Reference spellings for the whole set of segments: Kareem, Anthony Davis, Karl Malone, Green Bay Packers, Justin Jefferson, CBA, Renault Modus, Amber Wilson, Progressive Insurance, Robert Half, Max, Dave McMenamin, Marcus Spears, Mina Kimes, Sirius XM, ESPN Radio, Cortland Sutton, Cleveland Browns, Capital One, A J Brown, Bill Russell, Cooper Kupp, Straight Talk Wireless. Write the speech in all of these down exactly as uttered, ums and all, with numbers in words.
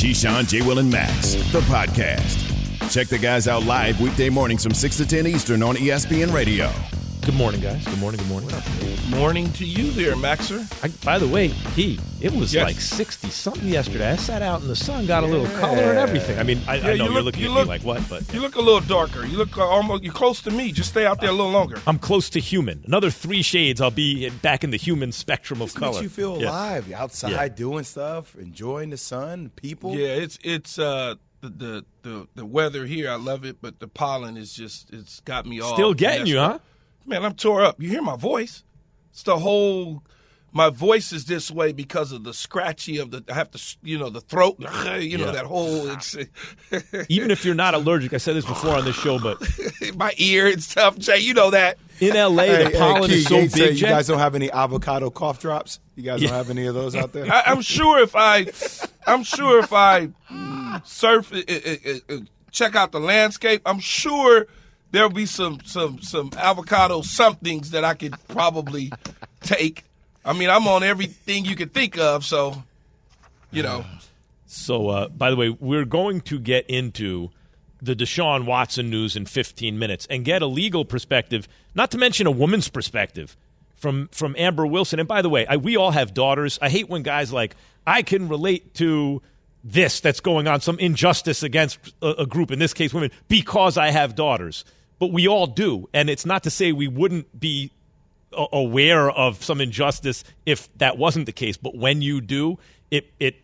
Keyshawn, JWill, and Max, the podcast. Check the guys out live weekday mornings from six to ten Eastern on E S P N Radio. Good morning, guys. Good morning, good morning. Good morning to you there, Maxer. I, by the way, he, it was yes. like sixty-something yesterday. I sat out in the sun, got yeah. a little color and everything. I mean, I, yeah, I know you look, you're looking you at look, me like what, but... Yeah. You look a little darker. You look uh, almost... You're close to me. Just stay out there uh, a little longer. I'm close to human. Another three shades, I'll be in, back in the human spectrum of just color. Makes you feel yeah. alive. You're outside yeah. doing stuff, enjoying the sun, people. Yeah, it's... it's uh, The, the the the weather here, I love it, but the pollen is just, it's got me all. Still getting you, huh? Man, I'm tore up. You hear my voice? It's the whole, my voice is this way because of the scratchy of the, I have to, you know, the throat, you know, yeah. that whole. It's, even if you're not allergic, I said this before on this show, but. My ear and stuff, Jay, you know that. In L A, hey, the hey, pollen Key, is so big, Jay. You guys don't have any avocado cough drops? You guys yeah. don't have any of those out there? I, I'm sure if I, I'm sure if I. Surf, it, it, it, it, check out the landscape. I'm sure there'll be some some some avocado somethings that I could probably take. I mean, I'm on everything you could think of, so you know. So, uh, by the way, we're going to get into the Deshaun Watson news in fifteen minutes and get a legal perspective, not to mention a woman's perspective from from Amber Wilson. And by the way, I, we all have daughters. I hate when guys like I can relate to. This that's going on, some injustice against a group, in this case women, because I have daughters. But we all do, and it's not to say we wouldn't be aware of some injustice if that wasn't the case. But when you do, it it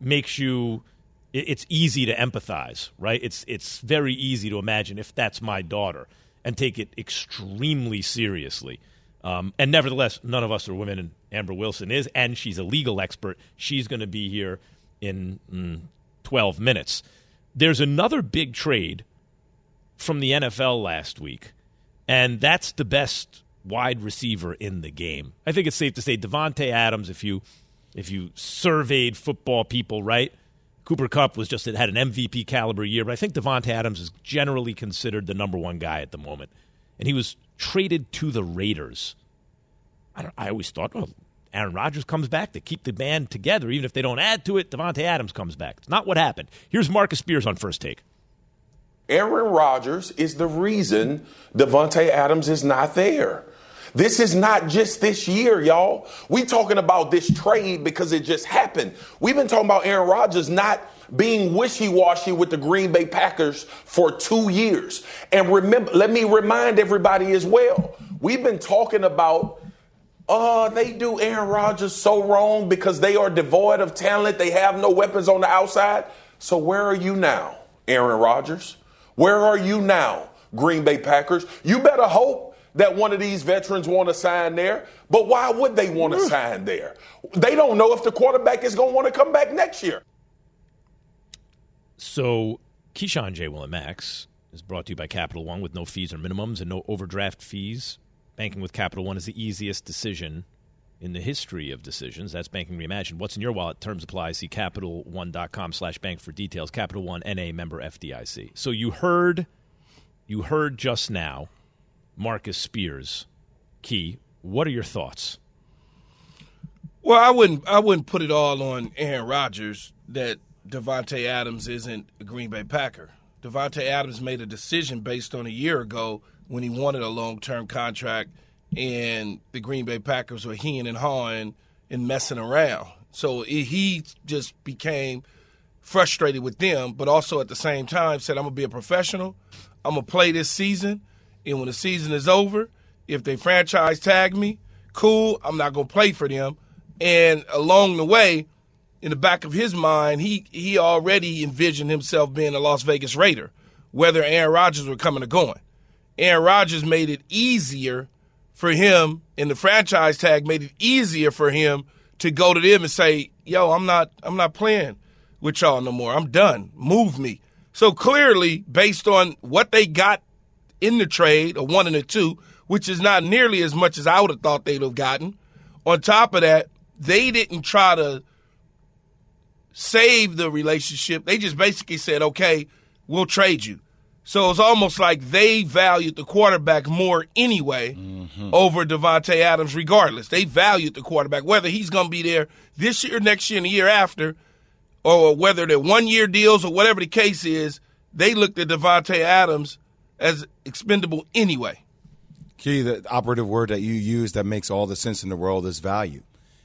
makes you – it's easy to empathize, right? It's it's very easy to imagine if that's my daughter and take it extremely seriously. Um, and nevertheless, none of us are women, and Amber Wilson is, and she's a legal expert. She's going to be here – in mm, twelve minutes. There's another big trade from the N F L last week, and that's the best wide receiver in the game. I think it's safe to say Davante Adams, if you if you surveyed football people, right? Cooper Kupp was just, it had an M V P caliber year, but I think Davante Adams is generally considered the number one guy at the moment. And he was traded to the Raiders. I, don't, I always thought, oh, Aaron Rodgers comes back. They keep the band together. Even if they don't add to it, Davante Adams comes back. It's not what happened. Here's Marcus Spears on First Take. Aaron Rodgers is the reason Davante Adams is not there. This is not just this year, y'all. We talking about this trade because it just happened. We've been talking about Aaron Rodgers not being wishy-washy with the Green Bay Packers for two years. And remember, let me remind everybody as well, we've been talking about Oh, uh, they do Aaron Rodgers so wrong because they are devoid of talent. They have no weapons on the outside. So where are you now, Aaron Rodgers? Where are you now, Green Bay Packers? You better hope that one of these veterans want to sign there. But why would they want to mm. sign there? They don't know if the quarterback is going to want to come back next year. So Keyshawn, JWill, and Max is brought to you by Capital One with no fees or minimums and no overdraft fees. Banking with Capital One is the easiest decision in the history of decisions. That's banking reimagined. What's in your wallet? Terms apply. See CapitalOne.com slash bank for details. Capital One, N A, member F D I C. So you heard you heard just now Marcus Spears. Key, what are your thoughts? Well, I wouldn't I wouldn't put it all on Aaron Rodgers that Davante Adams isn't a Green Bay Packer. Davante Adams made a decision based on a year ago when he wanted a long-term contract, and the Green Bay Packers were heeing and hawing and messing around. So he just became frustrated with them, but also at the same time said, I'm going to be a professional. I'm going to play this season, and when the season is over, if they franchise tag me, cool, I'm not going to play for them. And along the way, in the back of his mind, he, he already envisioned himself being a Las Vegas Raider, whether Aaron Rodgers were coming or going. Aaron Rodgers made it easier for him, and the franchise tag made it easier for him to go to them and say, yo, I'm not I'm not playing with y'all no more. I'm done. Move me. So clearly, based on what they got in the trade, or one and a two, which is not nearly as much as I would have thought they'd have gotten, on top of that, they didn't try to save the relationship. They just basically said, okay, we'll trade you. So it's almost like they valued the quarterback more anyway mm-hmm. over Davante Adams regardless. They valued the quarterback, whether he's going to be there this year, next year, and the year after. or whether they're one-year deals or whatever the case is, they looked at Davante Adams as expendable anyway. Key, the operative word that you use that makes all the sense in the world is value.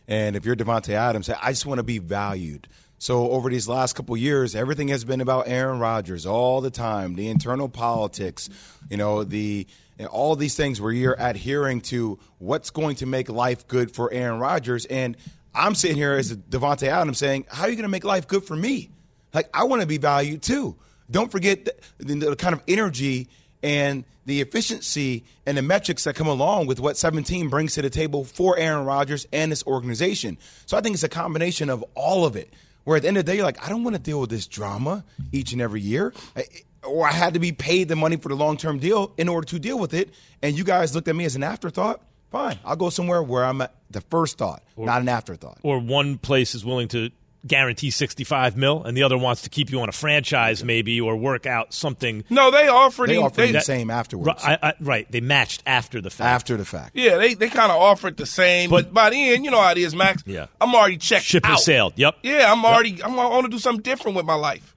And if you're Davante Adams, I just want to be valued. So over these last couple of years, everything has been about Aaron Rodgers all the time, the internal politics, you know, the and all these things where you're adhering to what's going to make life good for Aaron Rodgers. And I'm sitting here as Davante Adams saying, how are you going to make life good for me? Like, I want to be valued too. Don't forget the, the kind of energy and the efficiency and the metrics that come along with what seventeen brings to the table for Aaron Rodgers and this organization. So I think it's a combination of all of it, where at the end of the day, you're like, I don't want to deal with this drama each and every year. I, or I had to be paid the money for the long-term deal in order to deal with it. And you guys looked at me as an afterthought. Fine, I'll go somewhere where I'm at the first thought, or, not an afterthought. Or one place is willing to guarantee sixty-five mil, and the other wants to keep you on a franchise, maybe, or work out something. No, they offered they him offered they, the same afterwards. I, I, right, they matched after the fact. After the fact, yeah, they they kind of offered the same, but by the end, you know how it is, Max. Yeah, I'm already checked Ship out. Ship has sailed. Yep. Yeah, I'm already. Yep. I'm going to do something different with my life.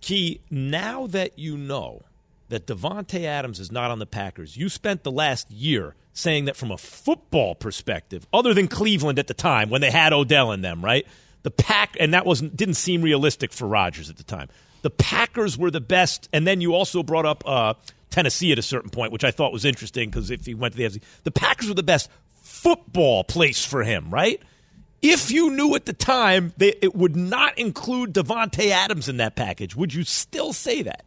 Key, now that you know that Davante Adams is not on the Packers, you spent the last year saying that from a football perspective, other than Cleveland at the time when they had Odell in them, right? The Pack, and that wasn't didn't seem realistic for Rodgers at the time. The Packers were the best, and then you also brought up uh, Tennessee at a certain point, which I thought was interesting because if he went to the N F C, the Packers were the best football place for him, right? If you knew at the time that it would not include Davante Adams in that package, would you still say that?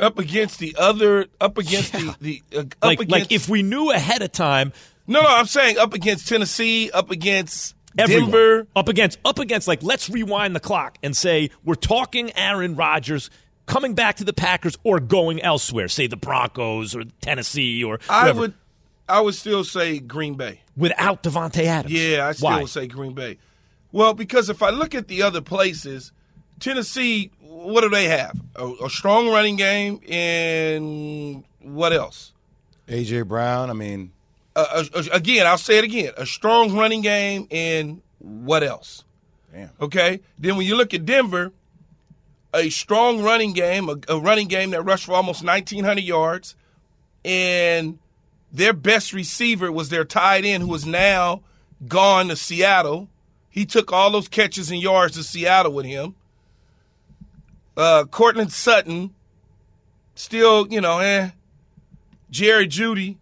Up against the other, up against yeah. the, the uh, up like, against, like if we knew ahead of time. No, no, I'm saying up against Tennessee, up against everyone. Denver. Up against, up against, like let's rewind the clock and say we're talking Aaron Rodgers coming back to the Packers or going elsewhere, say the Broncos or Tennessee or whoever. I would, I would still say Green Bay. Without Davante Adams. Yeah, I still Why? say Green Bay. Well, because if I look at the other places, Tennessee, what do they have? A, a strong running game and what else? A J. Brown, I mean. Uh, a, a, again, I'll say it again. A strong running game and what else? Damn. Okay? Then when you look at Denver, a strong running game, a, a running game that rushed for almost nineteen hundred yards and – their best receiver was their tight end, who is now gone to Seattle. He took all those catches and yards to Seattle with him. Uh, Cortland Sutton, still, you know, eh. Jerry Jeudy.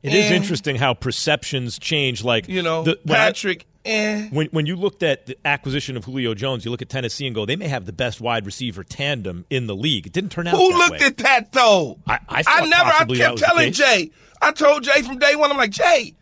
It eh. is interesting how perceptions change. Like, you know, the, when Patrick, I, eh. When, when you looked at the acquisition of Julio Jones, you look at Tennessee and go, they may have the best wide receiver tandem in the league. It didn't turn out Who that looked way. at that, though? I, I, I never, I kept telling Jay. I told Jay from day one, I'm like, Jay,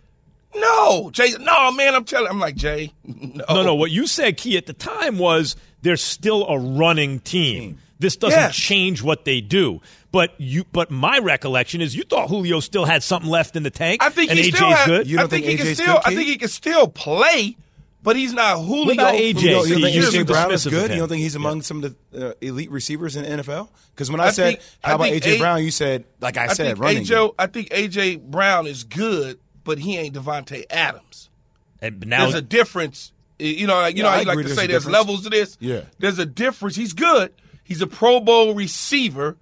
no. Jay, no, man, I'm telling I'm like, Jay, no. No, no, what you said, Key, at the time was they're still a running team. This doesn't yes. change what they do. But you, but my recollection is you thought Julio still had something left in the tank. I think and he A J's still had, good. You don't I think, think he can still, I think he can still play, but he's not Julio. What about A J? Julio, you don't think A J Brown is good? You don't think he's among yeah. some of the uh, elite receivers in the N F L? Because when I, I said, think, how I about A J. A- Brown, you said, like I, I said, running. A J, I think A J. Brown is good, but he ain't Davante Adams. And now, there's a difference. You know, like, you yeah, know, I like to there's say there's difference. levels to this. Yeah. There's a difference. He's good. He's a Pro Bowl receiver.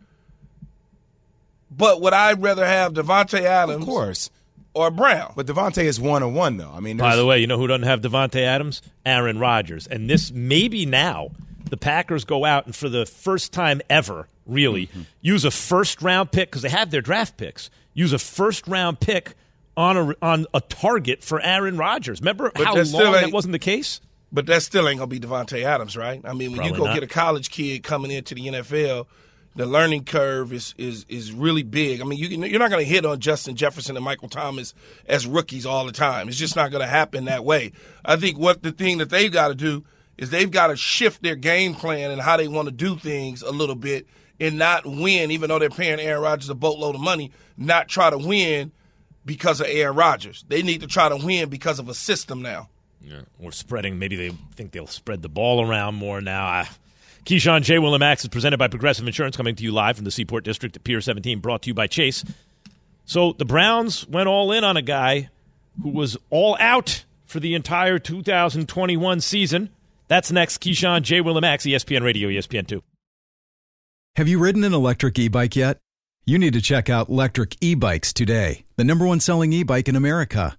But would I rather have Davante Adams? Of course. Or Brown. But Davante is one on one, though. I mean, by the way, you know who doesn't have Davante Adams? Aaron Rodgers. And this, maybe now, the Packers go out and for the first time ever, really, mm-hmm. use a first-round pick, because they have their draft picks, use a first-round pick on a, on a target for Aaron Rodgers. Remember but how that long that wasn't the case? But that still ain't going to be Davante Adams, right? I mean, when Probably you go not. get a college kid coming into the N F L, the learning curve is is is really big. I mean, you, you're not going to hit on Justin Jefferson and Michael Thomas as rookies all the time. It's just not going to happen that way. I think what the thing that they've got to do is they've got to shift their game plan and how they want to do things a little bit and not win, even though they're paying Aaron Rodgers a boatload of money, not try to win because of Aaron Rodgers. They need to try to win because of a system now. Yeah, or spreading. Maybe they think they'll spread the ball around more now. I Keyshawn, JWill, and Max is presented by Progressive Insurance, coming to you live from the Seaport District at Pier seventeen, brought to you by Chase. So the Browns went all in on a guy who was all out for the entire two thousand twenty-one season. That's next. Keyshawn, JWill, and Max, E S P N Radio, E S P N two. Have you ridden an electric e-bike yet? You need to check out Lectric eBikes today, the number one selling e-bike in America.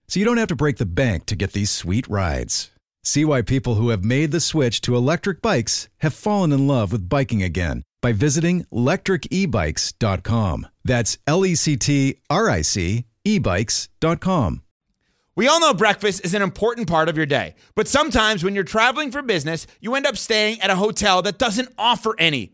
so you don't have to break the bank to get these sweet rides. See why people who have made the switch to electric bikes have fallen in love with biking again by visiting lectric e bikes dot com. That's L E C T R I C ebikes dot com. We all know breakfast is an important part of your day, but sometimes when you're traveling for business, you end up staying at a hotel that doesn't offer any.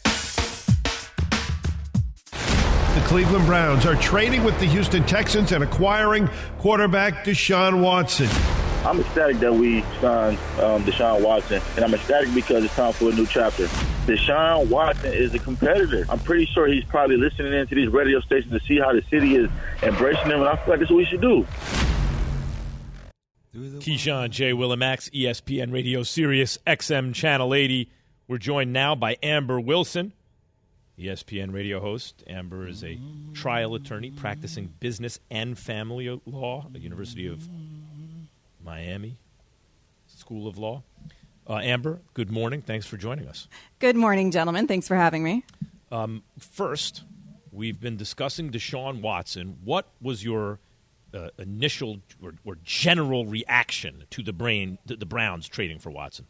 The Cleveland Browns are trading with the Houston Texans and acquiring quarterback Deshaun Watson. I'm ecstatic that we signed um, Deshaun Watson, and I'm ecstatic because it's time for a new chapter. Deshaun Watson is a competitor. I'm pretty sure he's probably listening in to these radio stations to see how the city is embracing him, and I feel like that's what we should do. Keyshawn, JWill, and Max, E S P N Radio, Sirius X M Channel eighty. We're joined now by Amber Wilson, E S P N Radio host. Amber is a trial attorney practicing business and family law at the University of Miami School of Law. Uh, Amber, good morning. Thanks for joining us. Good morning, gentlemen. Thanks for having me. Um, first, we've been discussing Deshaun Watson. What was your Uh, initial or, or general reaction to the brain the, the Browns trading for Watson?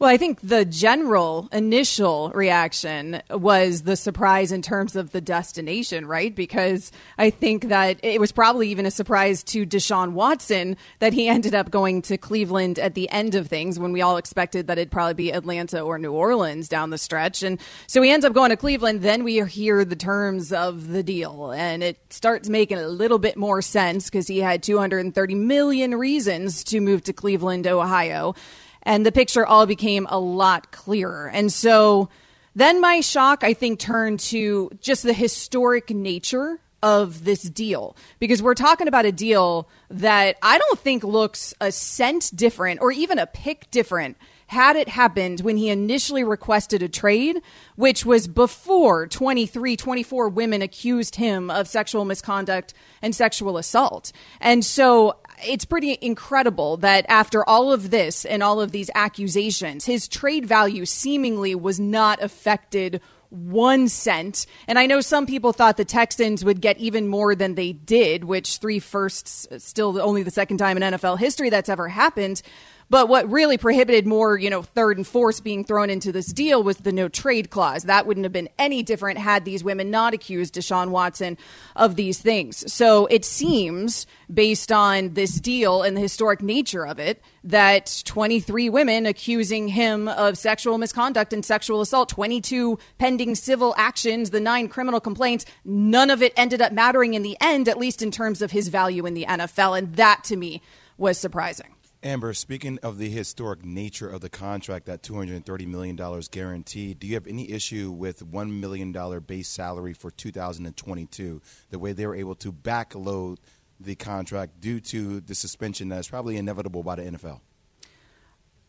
Well, I think the general initial reaction was the surprise in terms of the destination, right? Because I think that it was probably even a surprise to Deshaun Watson that he ended up going to Cleveland at the end of things when we all expected that it'd probably be Atlanta or New Orleans down the stretch. And so he ends up going to Cleveland. Then we hear the terms of the deal and it starts making a little bit more sense because he had two hundred thirty million reasons to move to Cleveland, Ohio. And the picture all became a lot clearer. And so then my shock, I think, turned to just the historic nature of this deal, because we're talking about a deal that I don't think looks a cent different or even a pick different had it happened when he initially requested a trade, which was before twenty-three, twenty-four women accused him of sexual misconduct and sexual assault. And so it's pretty incredible that after all of this and all of these accusations, his trade value seemingly was not affected one cent. And I know some people thought the Texans would get even more than they did, which three firsts, still only the second time in N F L history that's ever happened. But what really prohibited more, you know, third and fourth being thrown into this deal was the no trade clause. That wouldn't have been any different had these women not accused Deshaun Watson of these things. So it seems, based on this deal and the historic nature of it, that twenty-three women accusing him of sexual misconduct and sexual assault, twenty-two pending civil actions, the nine criminal complaints, none of it ended up mattering in the end, at least in terms of his value in the N F L. And that, to me, was surprising. Amber, speaking of the historic nature of the contract, that two hundred thirty million dollars guaranteed, do you have any issue with one million dollars base salary for two thousand twenty-two, the way they were able to backload the contract due to the suspension that's probably inevitable by the N F L?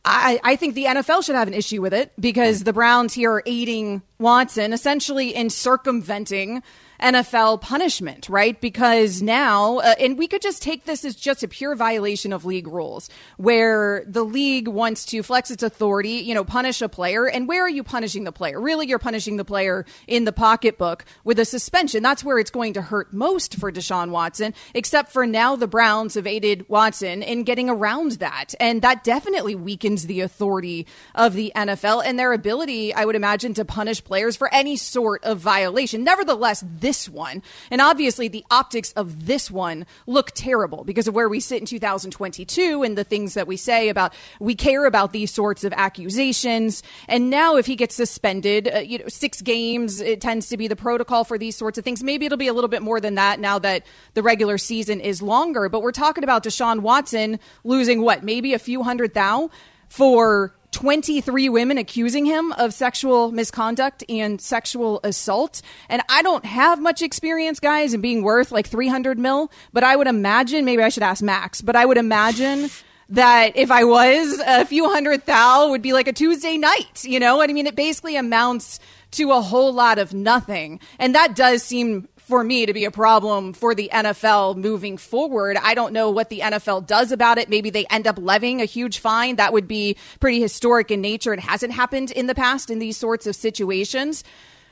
I, I think the N F L should have an issue with it because the Browns here are aiding Watson, essentially in circumventing N F L punishment, right? Because now, uh, and we could just take this as just a pure violation of league rules, where the league wants to flex its authority, you know, punish a player. And where are you punishing the player? Really, you're punishing the player in the pocketbook with a suspension. That's where it's going to hurt most for Deshaun Watson, except for now the Browns have aided Watson in getting around that. And that definitely weakens the authority of the N F L and their ability, I would imagine, to punish players for any sort of violation. Nevertheless, this one, and obviously the optics of this one look terrible because of where we sit in two thousand twenty-two and the things that we say about, we care about these sorts of accusations. And now if he gets suspended, uh, you know, six games, it tends to be the protocol for these sorts of things. Maybe it'll be a little bit more than that now that the regular season is longer, but we're talking about Deshaun Watson losing what, maybe a few hundred thou for twenty-three women accusing him of sexual misconduct and sexual assault. And I don't have much experience, guys, in being worth like three hundred mil, but I would imagine, maybe I should ask Max, but I would imagine that if I was, a few hundred thou would be like a Tuesday night, you know? And I mean, it basically amounts to a whole lot of nothing. And that does seem for me to be a problem for the N F L moving forward. I don't know what the N F L does about it. Maybe they end up levying a huge fine. That would be pretty historic in nature. It hasn't happened in the past in these sorts of situations.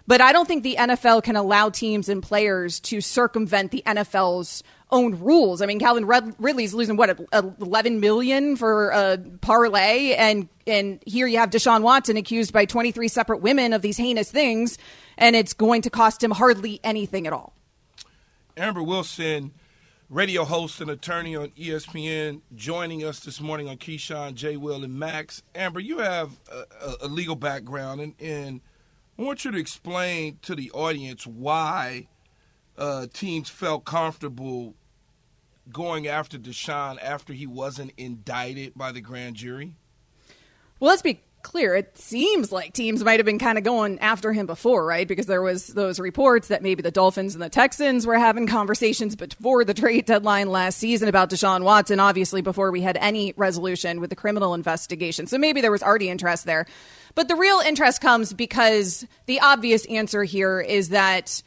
But I don't think the N F L can allow teams and players to circumvent the N F L's own rules. I mean, Calvin Ridley's losing, what, eleven million dollars for a parlay. And, and here you have Deshaun Watson accused by twenty-three separate women of these heinous things, and it's going to cost him hardly anything at all. Amber Wilson, radio host and attorney on E S P N, joining us this morning on Keyshawn, JWill, and Max. Amber, you have a, a legal background, and, and I want you to explain to the audience why Uh, teams felt comfortable going after Deshaun after he wasn't indicted by the grand jury? Well, let's be clear. It seems like teams might have been kind of going after him before, right? Because there was those reports that maybe the Dolphins and the Texans were having conversations before the trade deadline last season about Deshaun Watson, obviously before we had any resolution with the criminal investigation. So maybe there was already interest there. But the real interest comes because the obvious answer here is that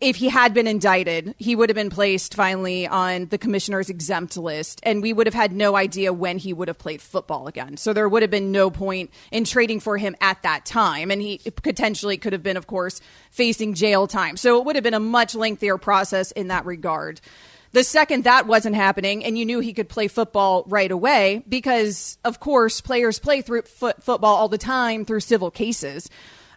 if he had been indicted, he would have been placed finally on the commissioner's exempt list, and we would have had no idea when he would have played football again. So there would have been no point in trading for him at that time, and he potentially could have been, of course, facing jail time. So it would have been a much lengthier process in that regard. The second that wasn't happening, and you knew he could play football right away, because, of course, players play through foot football all the time through civil cases.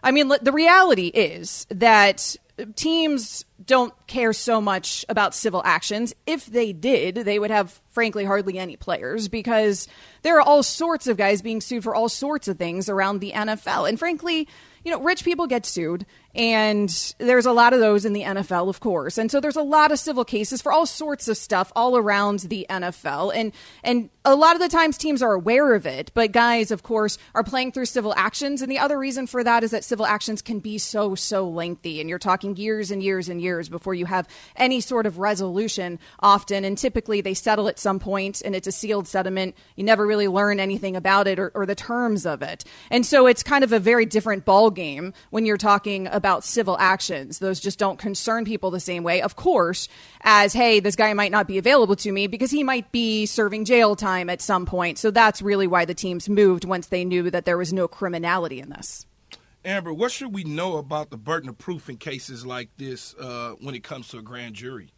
I mean, the reality is that teams don't care so much about civil actions. If they did, they would have, frankly, hardly any players, because there are all sorts of guys being sued for all sorts of things around the N F L. And frankly, you know, rich people get sued, and there's a lot of those in the N F L, of course. And so there's a lot of civil cases for all sorts of stuff all around the N F L. And and a lot of the times teams are aware of it, but guys, of course, are playing through civil actions. And the other reason for that is that civil actions can be so, so lengthy. And you're talking years and years and years before you have any sort of resolution often. And typically they settle at some point, and it's a sealed settlement. You never really learn anything about it or, or the terms of it. And so it's kind of a very different ball game when you're talking about civil actions. Those just don't concern people the same way, of course, as, hey, this guy might not be available to me because he might be serving jail time at some point. So that's really why the teams moved once they knew that there was no criminality in this. Amber, what should we know about the burden of proof in cases like this uh, when it comes to a grand jury?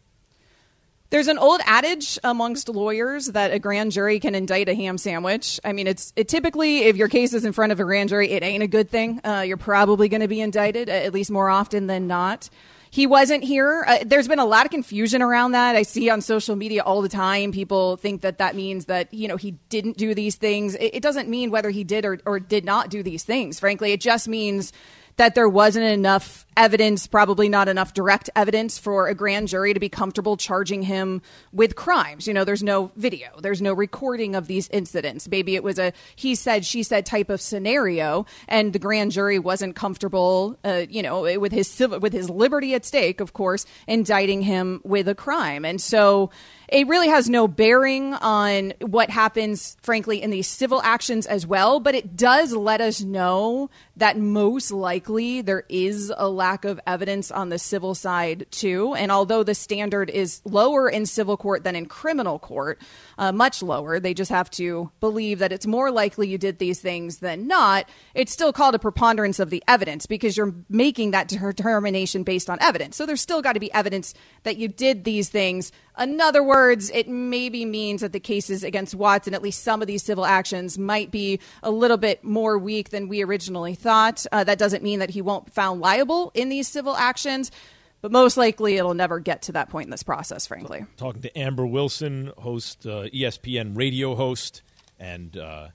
There's an old adage amongst lawyers that a grand jury can indict a ham sandwich. I mean, it's it typically, if your case is in front of a grand jury, it ain't a good thing. Uh, you're probably going to be indicted, at least more often than not. He wasn't here. Uh, there's been a lot of confusion around that. I see on social media all the time. People think that that means that, you know, he didn't do these things. It, it doesn't mean whether he did or, or did not do these things. Frankly, it just means that there wasn't enough evidence, probably not enough direct evidence for a grand jury to be comfortable charging him with crimes. You know, there's no video. There's no recording of these incidents. Maybe it was a he said, she said type of scenario, and the grand jury wasn't comfortable, uh, you know, with his civil, with his liberty at stake, of course, indicting him with a crime. And so it really has no bearing on what happens, frankly, in these civil actions as well. But it does let us know that most likely there is a lack of evidence on the civil side, too. And although the standard is lower in civil court than in criminal court, uh, much lower, they just have to believe that it's more likely you did these things than not. It's still called a preponderance of the evidence because you're making that determination based on evidence. So there's still got to be evidence that you did these things. In other words, it maybe means that the cases against Watson, at least some of these civil actions, might be a little bit more weak than we originally thought. Uh, that doesn't mean that he won't be found liable in these civil actions, but most likely it'll never get to that point in this process, frankly. Talking to Amber Wilson, host, uh, E S P N radio host, and uh, uh,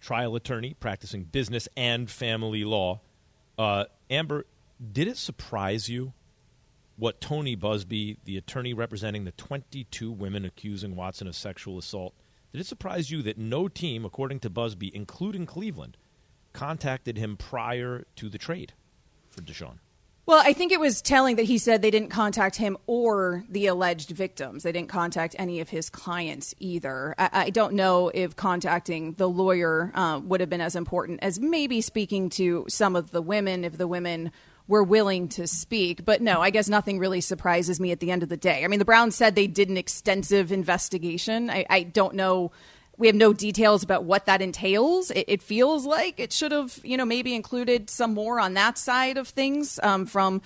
trial attorney practicing business and family law. Uh, Amber, did it surprise you what Tony Buzbee, the attorney representing the twenty-two women accusing Watson of sexual assault, did it surprise you that no team, according to Buzbee, including Cleveland, contacted him prior to the trade for Deshaun? Well, I think it was telling that he said they didn't contact him or the alleged victims. They didn't contact any of his clients either. I, I don't know if contacting the lawyer uh, would have been as important as maybe speaking to some of the women, if the women were willing to speak. But no, I guess nothing really surprises me at the end of the day. I mean, the Browns said they did an extensive investigation. I, I don't know. We have no details about what that entails. It, it feels like it should have, you know, maybe included some more on that side of things um, from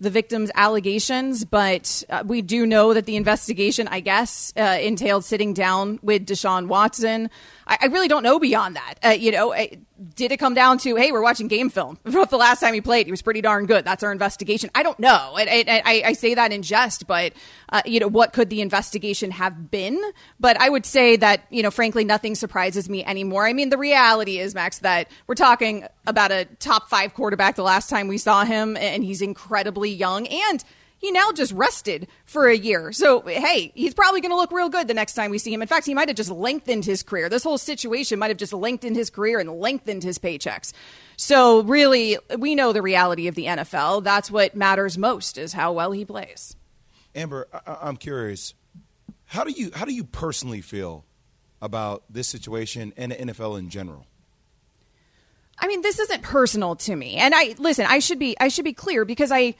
the victim's allegations. But uh, we do know that the investigation, I guess, uh, entailed sitting down with Deshaun Watson. I, I really don't know beyond that. Uh, you know, it, did it come down to, hey, we're watching game film from the last time he played? He was pretty darn good. That's our investigation. I don't know. I, I, I say that in jest, but, uh, you know, what could the investigation have been? But I would say that, you know, frankly, nothing surprises me anymore. I mean, the reality is, Max, that we're talking about a top five quarterback the last time we saw him, and he's incredibly young, and he now just rested for a year. So, hey, he's probably going to look real good the next time we see him. In fact, he might have just lengthened his career. This whole situation might have just lengthened his career and lengthened his paychecks. So, really, we know the reality of the N F L. That's what matters most, is how well he plays. Amber, I- I'm curious. How do you how do you personally feel about this situation and the N F L in general? I mean, this isn't personal to me. And I listen, I should be I should be clear because I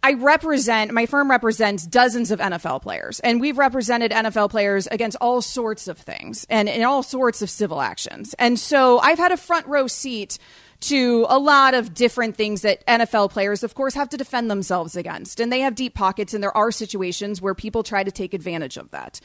I represent, my firm represents dozens of N F L players, and we've represented N F L players against all sorts of things and in all sorts of civil actions. And so I've had a front row seat to a lot of different things that N F L players, of course, have to defend themselves against. And they have deep pockets, and there are situations where people try to take advantage of that.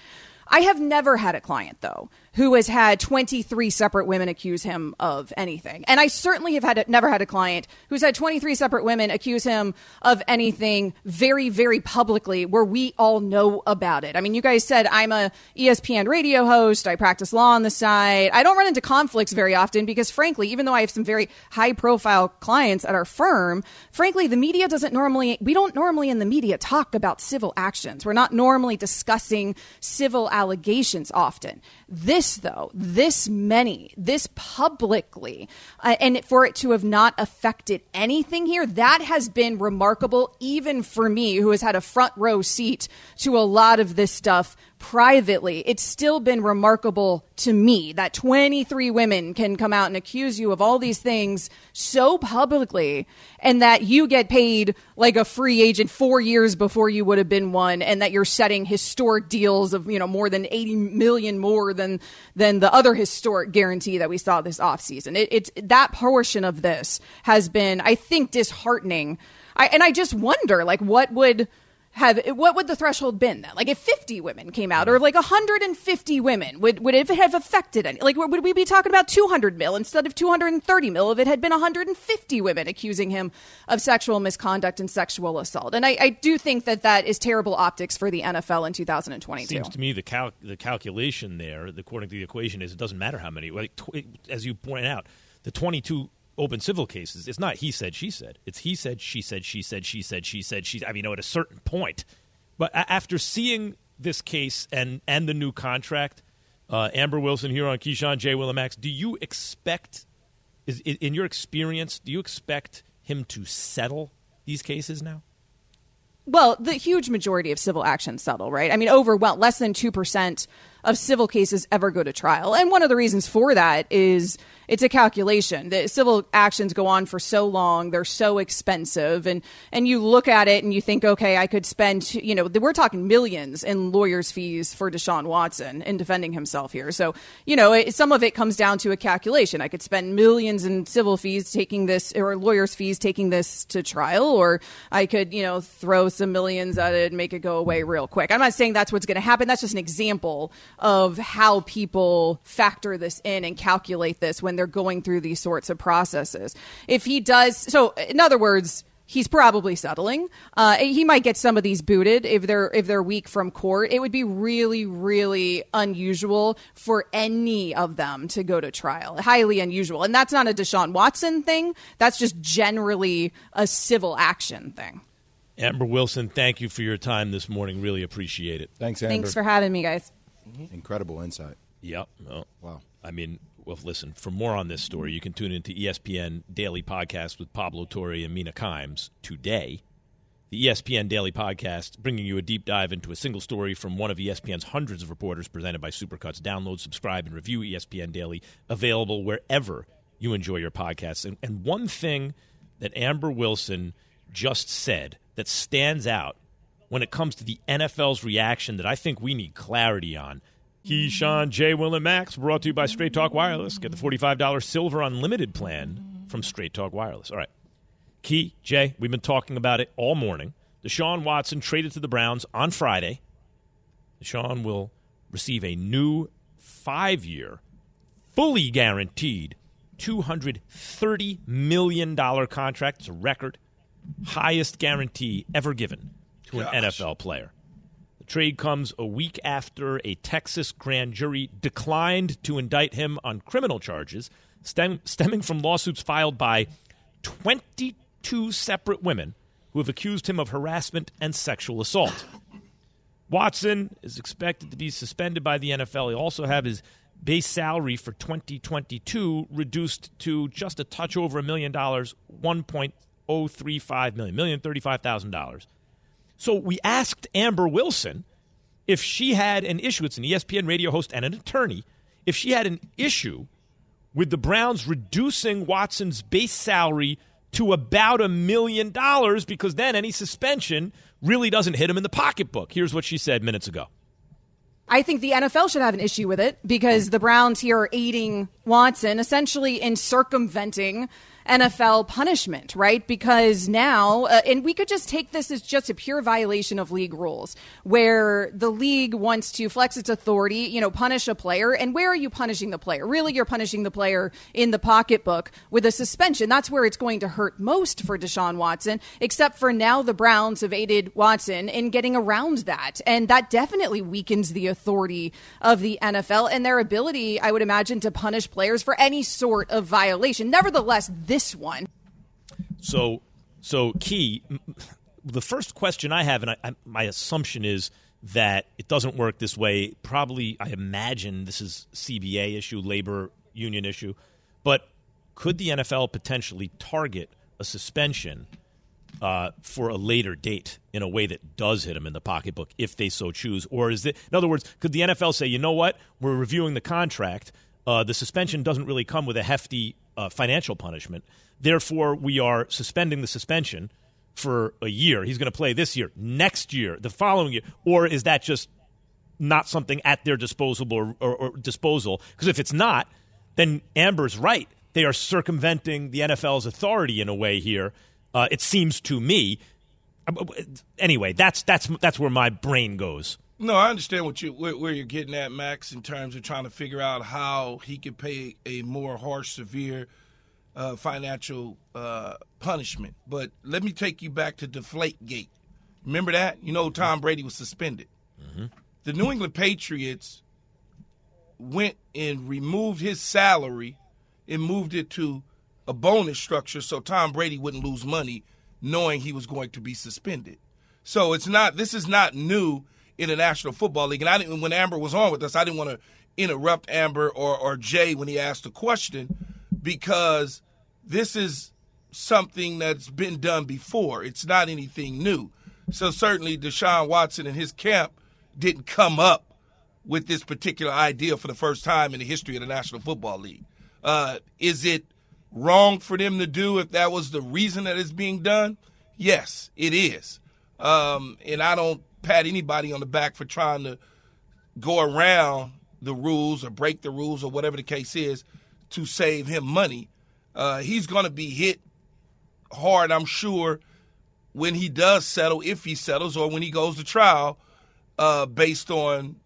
I have never had a client, though, who has had twenty-three separate women accuse him of anything. And I certainly have had a, never had a client who's had twenty-three separate women accuse him of anything very, very publicly where we all know about it. I mean, you guys said I'm a E S P N radio host. I practice law on the side. I don't run into conflicts very often because, frankly, even though I have some very high-profile clients at our firm, frankly, the media doesn't normally, we don't normally in the media talk about civil actions. We're not normally discussing civil allegations often. This This, though, this many, this publicly, uh, and for it to have not affected anything here, that has been remarkable, even for me, who has had a front row seat to a lot of this stuff privately. It's still been remarkable to me that twenty-three women can come out and accuse you of all these things so publicly, and that you get paid like a free agent four years before you would have been one, and that you're setting historic deals of, you know, more than eighty million more than than the other historic guarantee that we saw this offseason. It, it's that portion of this has been, I think, disheartening. I, and I just wonder, like, what would have what would the threshold been then? Like, if fifty women came out, or like one hundred fifty women, would would it have affected any? Like, would we be talking about two hundred mil instead of two hundred thirty mil if it had been one hundred fifty women accusing him of sexual misconduct and sexual assault? And I, I do think that that is terrible optics for the N F L in two thousand twenty-two. Seems to me the cal- the calculation there, according to the equation, is it doesn't matter how many. Like, tw- as you point out, the twenty-two open civil cases, it's not he said, she said. It's he said, she said, she said, she said, she said, she said. I mean, you know, at a certain point. But after seeing this case and, and the new contract, uh, Amber Wilson here on Keyshawn, JWill and Max, do you expect, is, in your experience, do you expect him to settle these cases now? Well, the huge majority of civil actions settle, right? I mean, overwhelmed, less than two percent of civil cases ever go to trial. And one of the reasons for that is it's a calculation. The civil actions go on for so long. They're so expensive. And, and you look at it and you think, okay, I could spend, you know, we're talking millions in lawyers' fees for Deshaun Watson in defending himself here. So, you know, it, some of it comes down to a calculation. I could spend millions in civil fees taking this, or lawyers' fees taking this to trial, or I could, you know, throw some millions at it and make it go away real quick. I'm not saying that's what's going to happen. That's just an example of how people factor this in and calculate this when they're going through these sorts of processes. If he does, so in other words, he's probably settling. Uh, he might get some of these booted if they're if they're weak from court. It would be really, really unusual for any of them to go to trial. Highly unusual. And that's not a Deshaun Watson thing. That's just generally a civil action thing. Amber Wilson, thank you for your time this morning. Really appreciate it. Thanks, Amber. Thanks for having me, guys. Mm-hmm. Incredible insight. Yep. Oh. Wow. I mean, well, listen, for more on this story, you can tune into E S P N Daily Podcast with Pablo Torre and Mina Kimes today. The E S P N Daily Podcast, bringing you a deep dive into a single story from one of E S P N's hundreds of reporters presented by Supercuts. Download, subscribe, and review E S P N Daily, available wherever you enjoy your podcasts. And, and one thing that Amber Wilson just said that stands out when it comes to the N F L's reaction that I think we need clarity on. Keyshawn, JWill, and Max, brought to you by Straight Talk Wireless. Get the forty-five dollars Silver Unlimited plan from Straight Talk Wireless. All right. Key, Jay, we've been talking about it all morning. Deshaun Watson traded to the Browns on Friday. Deshaun will receive a new five-year, fully guaranteed two hundred thirty million dollars contract. It's a record. Highest guarantee ever given to an Gosh. N F L player. The trade comes a week after a Texas grand jury declined to indict him on criminal charges stem- stemming from lawsuits filed by twenty-two separate women who have accused him of harassment and sexual assault. Watson is expected to be suspended by the N F L. He also have his base salary for twenty twenty-two reduced to just a touch over a million dollars, one point oh three five million dollars, one million thirty-five thousand dollars. So we asked Amber Wilson if she had an issue. It's an E S P N radio host and an attorney. If she had an issue with the Browns reducing Watson's base salary to about a million dollars, because then any suspension really doesn't hit him in the pocketbook. Here's what she said minutes ago. I think the N F L should have an issue with it because the Browns here are aiding Watson essentially in circumventing N F L punishment, right? Because now, uh, and we could just take this as just a pure violation of league rules, where the league wants to flex its authority, you know, punish a player. And where are you punishing the player? Really, you're punishing the player in the pocketbook with a suspension. That's where it's going to hurt most for Deshaun Watson, except for now the Browns have aided Watson in getting around that. And that definitely weakens the authority of the N F L and their ability, I would imagine, to punish players for any sort of violation. Nevertheless, this one. So, so Key, the first question I have, and I, I, my assumption is that it doesn't work this way. Probably, I imagine this is C B A issue, labor union issue. But could the N F L potentially target a suspension uh, for a later date in a way that does hit them in the pocketbook if they so choose? Or is it, in other words, could the N F L say, you know what, we're reviewing the contract. Uh, the suspension doesn't really come with a hefty Uh, financial punishment. Therefore, we are suspending the suspension for a year. He's going to play this year, next year, the following year. Or is that just not something at their disposable or, or, or disposal? Because if it's not, then Amber's right. They are circumventing the N F L's authority in a way here. Uh, it seems to me. Anyway, that's that's that's where my brain goes. No, I understand what you where, where you're getting at, Max, in terms of trying to figure out how he could pay a more harsh, severe uh, financial uh, punishment. But let me take you back to Deflategate. Remember that? You know, Tom Brady was suspended. Mm-hmm. The New England Patriots went and removed his salary and moved it to a bonus structure so Tom Brady wouldn't lose money knowing he was going to be suspended. So it's not. This is not new in the National Football League. And I didn't, when Amber was on with us, I didn't want to interrupt Amber or, or Jay when he asked the question, because this is something that's been done before. It's not anything new. So certainly Deshaun Watson and his camp didn't come up with this particular idea for the first time in the history of the National Football League. Uh, is it wrong for them to do if that was the reason that it's being done? Yes, it is. Um, and I don't pat anybody on the back for trying to go around the rules or break the rules or whatever the case is to save him money. Uh, he's going to be hit hard, I'm sure, when he does settle, if he settles, or when he goes to trial, uh, based on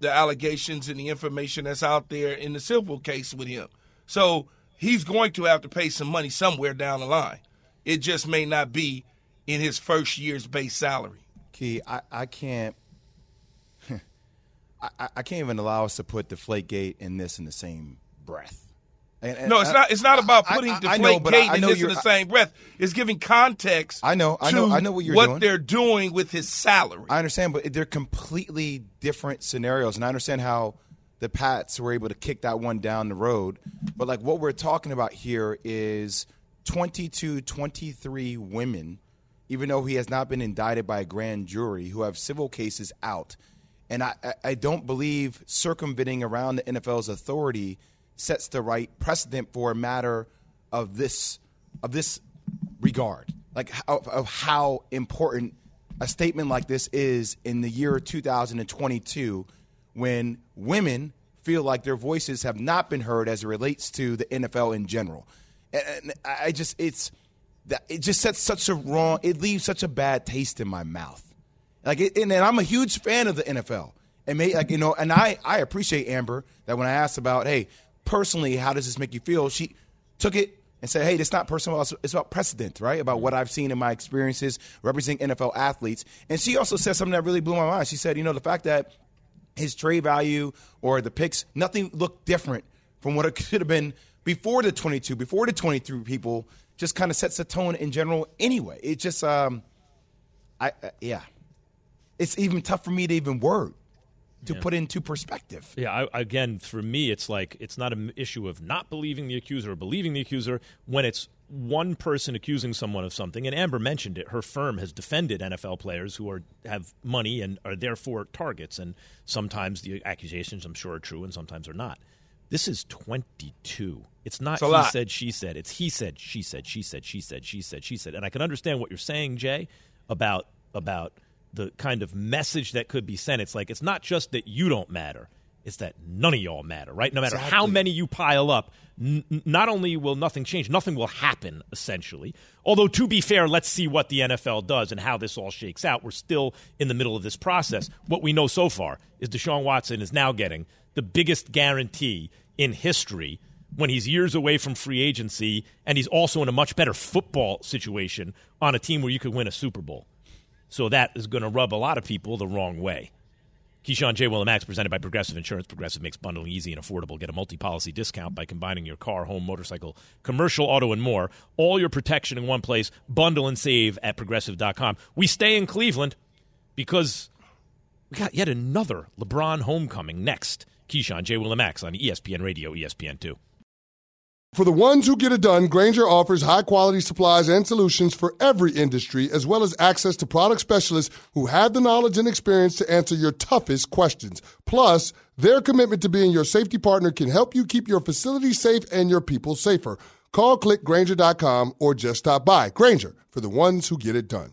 the allegations and the information that's out there in the civil case with him. So he's going to have to pay some money somewhere down the line. It just may not be in his first year's base salary. Key, I, I can't I, I can't even allow us to put Deflategate and this in the same breath. And, and no, it's I, not. It's not about putting I, I, Deflategate I know, I, I know and this in the same breath. It's giving context. I know. I know. I know what you're what doing. They're doing with his salary. I understand, but they're completely different scenarios, and I understand how the Pats were able to kick that one down the road. But like what we're talking about here is twenty-two, twenty-three women, even though he has not been indicted by a grand jury, who have civil cases out. And I, I don't believe circumventing around the N F L's authority sets the right precedent for a matter of this of this regard, like of, of how important a statement like this is in the year two thousand twenty-two, when women feel like their voices have not been heard as it relates to the N F L in general. And I just it's it just sets such a wrong it leaves such a bad taste in my mouth. Like and, and I'm a huge fan of the N F L, and may, like you know, and I, I appreciate Amber that when I asked about, hey, personally, how does this make you feel? She took it and said, hey, it's not personal; it's about precedent, right? About what I've seen in my experiences representing N F L athletes. And she also said something that really blew my mind. She said, you know, the fact that his trade value or the picks, nothing looked different from what it could have been before the twenty-two, before the twenty-three people. Just kind of sets the tone in general. Anyway, it just, um, I uh, yeah. It's even tough for me to even word, to yeah. put into perspective. Yeah, I, again, for me, it's like it's not an issue of not believing the accuser or believing the accuser when it's one person accusing someone of something. And Amber mentioned it. Her firm has defended N F L players who are have money and are therefore targets. And sometimes the accusations, I'm sure, are true and sometimes are not. This is twenty-two. It's not he said, she said. It's he said, she said, she said, she said, she said, she said. And I can understand what you're saying, Jay, about about – the kind of message that could be sent. It's like, it's not just that you don't matter. It's that none of y'all matter, right? No matter exactly how many you pile up, n- not only will nothing change, nothing will happen, essentially. Although, to be fair, let's see what the N F L does and how this all shakes out. We're still in the middle of this process. What we know so far is Deshaun Watson is now getting the biggest guarantee in history when he's years away from free agency, and he's also in a much better football situation on a team where you could win a Super Bowl. So that is going to rub a lot of people the wrong way. Keyshawn, JWill, and Max, presented by Progressive Insurance. Progressive makes bundling easy and affordable. Get a multi-policy discount by combining your car, home, motorcycle, commercial, auto, and more. All your protection in one place. Bundle and save at Progressive dot com. We stay in Cleveland because we got yet another LeBron homecoming next. Keyshawn, JWill, and Max on E S P N Radio, E S P N two. For the ones who get it done, Grainger offers high-quality supplies and solutions for every industry, as well as access to product specialists who have the knowledge and experience to answer your toughest questions. Plus, their commitment to being your safety partner can help you keep your facility safe and your people safer. Call, click Grainger dot com, or just stop by. Grainger, for the ones who get it done.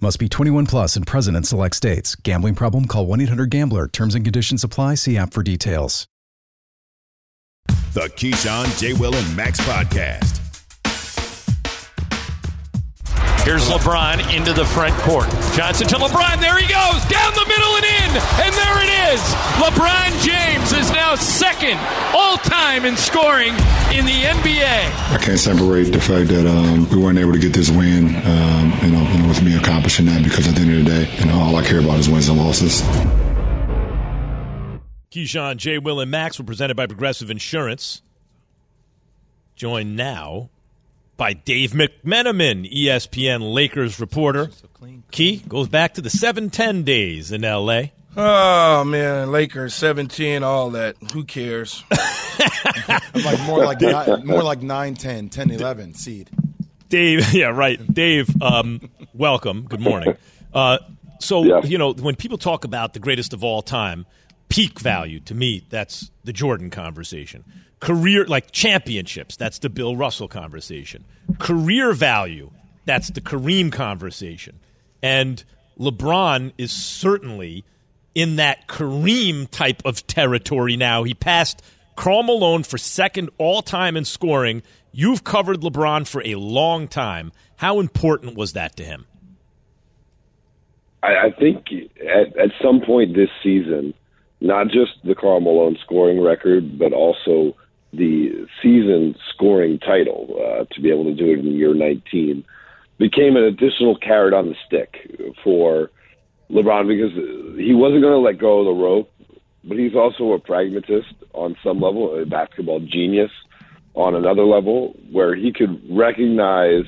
Must be twenty-one plus and present in select states. Gambling problem? Call one eight hundred gambler. Terms and conditions apply. See app for details. The Keyshawn, JWill, and Max podcast. Here's LeBron into the front court. Johnson to LeBron. There he goes. Down the middle and in. And there it is. LeBron James is now second all-time in scoring in the N B A. I can't separate the fact that um, we weren't able to get this win, um, you know, you know, with me accomplishing that, because at the end of the day, you know, all I care about is wins and losses. Keyshawn, JWill, and Max were presented by Progressive Insurance. Joined now by Dave McMenamin, E S P N Lakers reporter. Key goes back to the seven ten days in L A. Oh, man, Lakers, seven ten, all that. Who cares? like More like nine, more like nine ten, ten eleven seed. Dave, yeah, right. Dave, um, welcome. Good morning. Uh, so, yeah. you know, when people talk about the greatest of all time, peak value, to me, that's the Jordan conversation. Career, like championships, that's the Bill Russell conversation. Career value, that's the Kareem conversation. And LeBron is certainly in that Kareem type of territory now. He passed Karl Malone for second all-time in scoring. You've covered LeBron for a long time. How important was that to him? I, I think at, at some point this season, not just the Karl Malone scoring record, but also the season scoring title, uh, to be able to do it in year nineteen, became an additional carrot on the stick for LeBron, because he wasn't going to let go of the rope, but he's also a pragmatist on some level, a basketball genius on another level, where he could recognize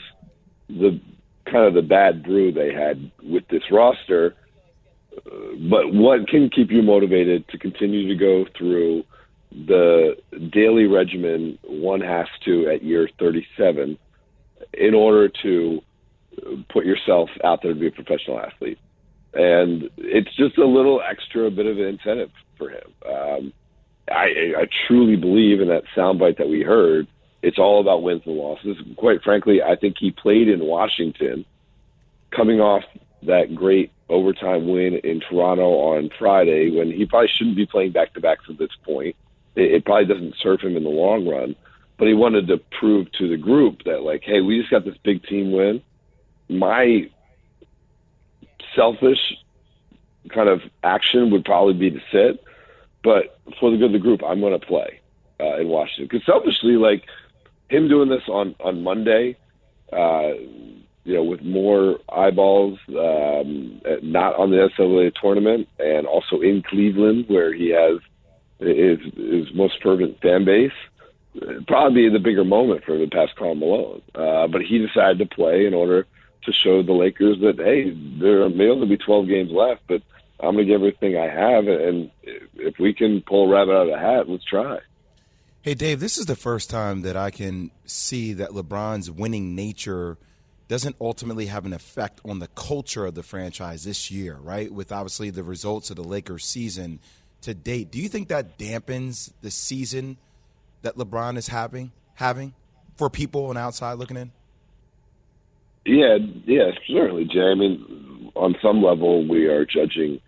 the kind of the bad brew they had with this roster. But what can keep you motivated to continue to go through the daily regimen one has to at year thirty-seven in order to put yourself out there to be a professional athlete? And it's just a little extra bit of an incentive for him. Um, I, I truly believe in that soundbite that we heard. It's all about wins and losses. Quite frankly, I think he played in Washington, coming off that great overtime win in Toronto on Friday, when he probably shouldn't be playing back-to-backs at this point. It, it probably doesn't serve him in the long run. But he wanted to prove to the group that, like, hey, we just got this big team win. My selfish kind of action would probably be to sit, but for the good of the group, I'm going to play uh, in Washington. Because selfishly, like, him doing this on, on Monday, uh, you know, with more eyeballs, um, not on the N C double A tournament, and also in Cleveland, where he has his, his most fervent fan base, probably the bigger moment for him to pass Karl Malone. Uh, but he decided to play in order to show the Lakers that, hey, there may only be twelve games left, but I'm going to give everything I have, and if we can pull a rabbit out of a hat, let's try. Hey, Dave, this is the first time that I can see that LeBron's winning nature doesn't ultimately have an effect on the culture of the franchise this year, right, with obviously the results of the Lakers season to date. Do you think that dampens the season that LeBron is having having for people on outside looking in? Yeah, yeah, certainly, Jay. I mean, on some level, we are judging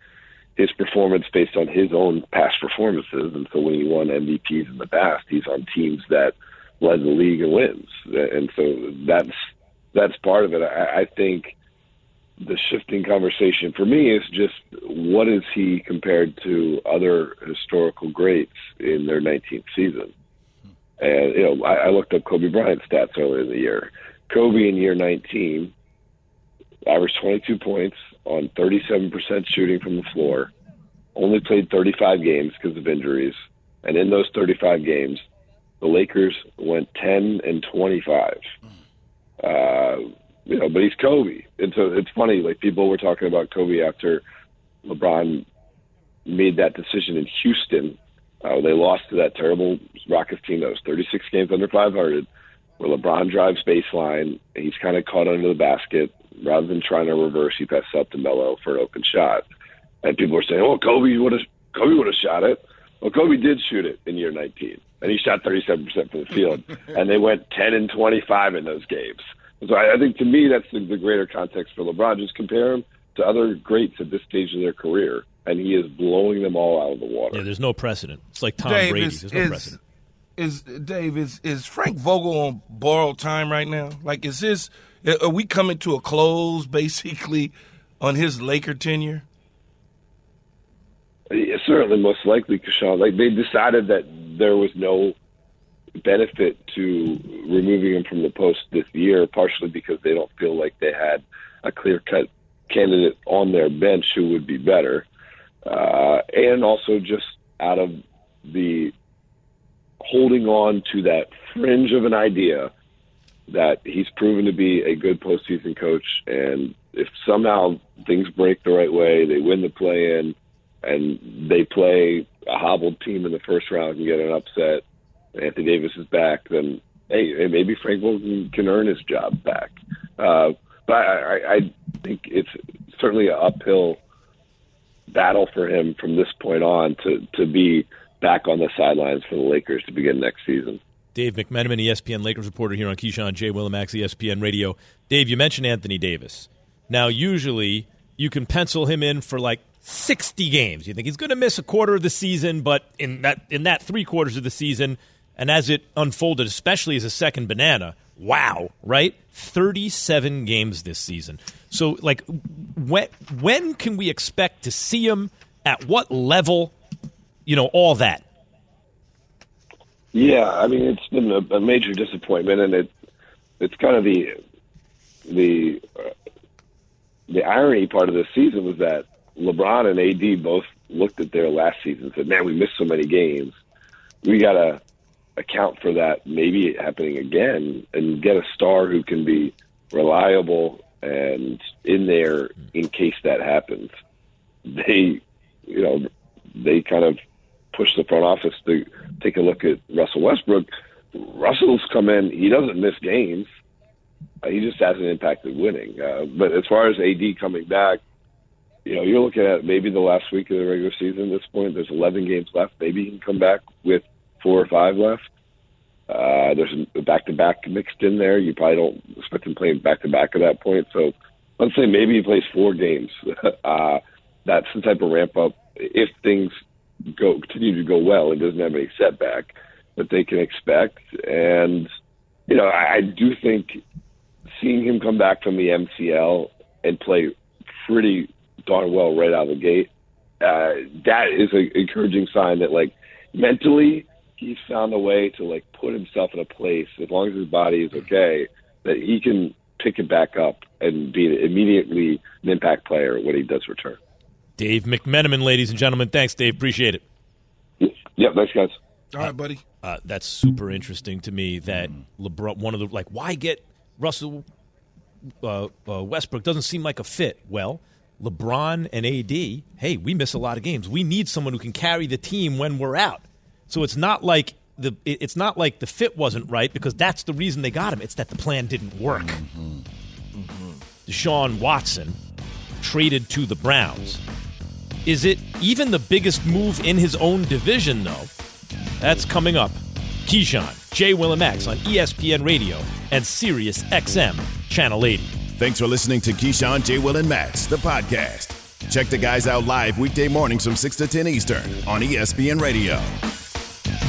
his performance based on his own past performances. And so when he won M V Ps in the past, he's on teams that led the league and wins. And so that's that's part of it. I, I think the shifting conversation for me is just, what is he compared to other historical greats in their nineteenth season? And, you know, I, I looked up Kobe Bryant's stats earlier in the year. Kobe in year nineteen averaged twenty-two points on thirty-seven percent shooting from the floor, only played thirty-five games because of injuries, and in those thirty-five games, the Lakers went ten and twenty-five. Uh, you know, but he's Kobe. And so it's funny, like, people were talking about Kobe after LeBron made that decision in Houston. Uh, they lost to that terrible Rockets team that was thirty-six games under five hundred. Where LeBron drives baseline, he's kind of caught under the basket. Rather than trying to reverse, he passes up to Melo for an open shot. And people are saying, well, Kobe would have Kobe would have shot it. Well, Kobe did shoot it in year nineteen, and he shot thirty-seven percent from the field. And they went ten and twenty-five in those games. And so I, I think, to me, that's the, the greater context for LeBron. Just compare him to other greats at this stage of their career, and he is blowing them all out of the water. Yeah, there's no precedent. It's like Tom Dave, Brady. Is, there's no is, precedent. Is Dave is is Frank Vogel on borrowed time right now? Like, is this are we coming to a close basically on his Laker tenure? Yeah, certainly, most likely, Keyshawn. Like, they decided that there was no benefit to removing him from the post this year, partially because they don't feel like they had a clear-cut candidate on their bench who would be better, uh, and also just out of the holding on to that fringe of an idea that he's proven to be a good postseason coach. And if somehow things break the right way, they win the play-in, and they play a hobbled team in the first round and get an upset, Anthony Davis is back, then, hey, maybe Frank Vogel can earn his job back. Uh, but I, I, I think it's certainly an uphill battle for him from this point on to, to be back on the sidelines for the Lakers to begin next season. Dave McMenamin, ESPN Lakers reporter here on Keyshawn, JWill and Max, E S P N Radio. Dave, you mentioned Anthony Davis. Now, usually you can pencil him in for like sixty games. You think he's going to miss a quarter of the season, but in that in that three quarters of the season, and as it unfolded, especially as a second banana, wow, right? thirty-seven games this season. So, like, when, when can we expect to see him? At what level? You know, all that. Yeah, I mean, it's been a, a major disappointment, and it it's kind of the the uh, the irony part of the season was that LeBron and A D both looked at their last season and said, man, we missed so many games. We got to account for that maybe happening again and get a star who can be reliable and in there in case that happens. They, you know, they kind of pushed the front office to take a look at Russell Westbrook. Russell's come in. He doesn't miss games. He just hasn't impacted winning. Uh, but as far as A D coming back, you know, you're looking at maybe the last week of the regular season at this point. There's eleven games left. Maybe he can come back with four or five left. Uh, there's a back-to-back mixed in there. You probably don't expect him playing back-to-back at that point. So let's say maybe he plays four games. uh, that's the type of ramp-up. If things go continue to go well, it doesn't have any setback that they can expect. And, you know, I, I do think seeing him come back from the M C L and play pretty darn well right out of the gate, uh, that is an encouraging sign that, like, mentally he's found a way to, like, put himself in a place, as long as his body is okay, that he can pick it back up and be immediately an impact player when he does return. Dave McMenamin, ladies and gentlemen. Thanks, Dave. Appreciate it. Yeah, thanks, guys. All right, buddy. Uh, uh, that's super interesting to me that LeBron, one of the, like, why get Russell uh, uh, Westbrook doesn't seem like a fit. Well, LeBron and A D, hey, we miss a lot of games. We need someone who can carry the team when we're out. So it's not like the it's not like the fit wasn't right, because that's the reason they got him. It's that the plan didn't work. Mm-hmm. Mm-hmm. Deshaun Watson traded to the Browns. Is it even the biggest move in his own division, though? That's coming up. Keyshawn, JWill and Max on E S P N Radio and Sirius X M Channel eighty. Thanks for listening to Keyshawn, JWill, and Max, the podcast. Check the guys out live weekday mornings from six to ten Eastern on E S P N Radio.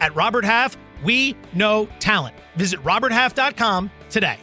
At Robert Half, we know talent. Visit robert half dot com today.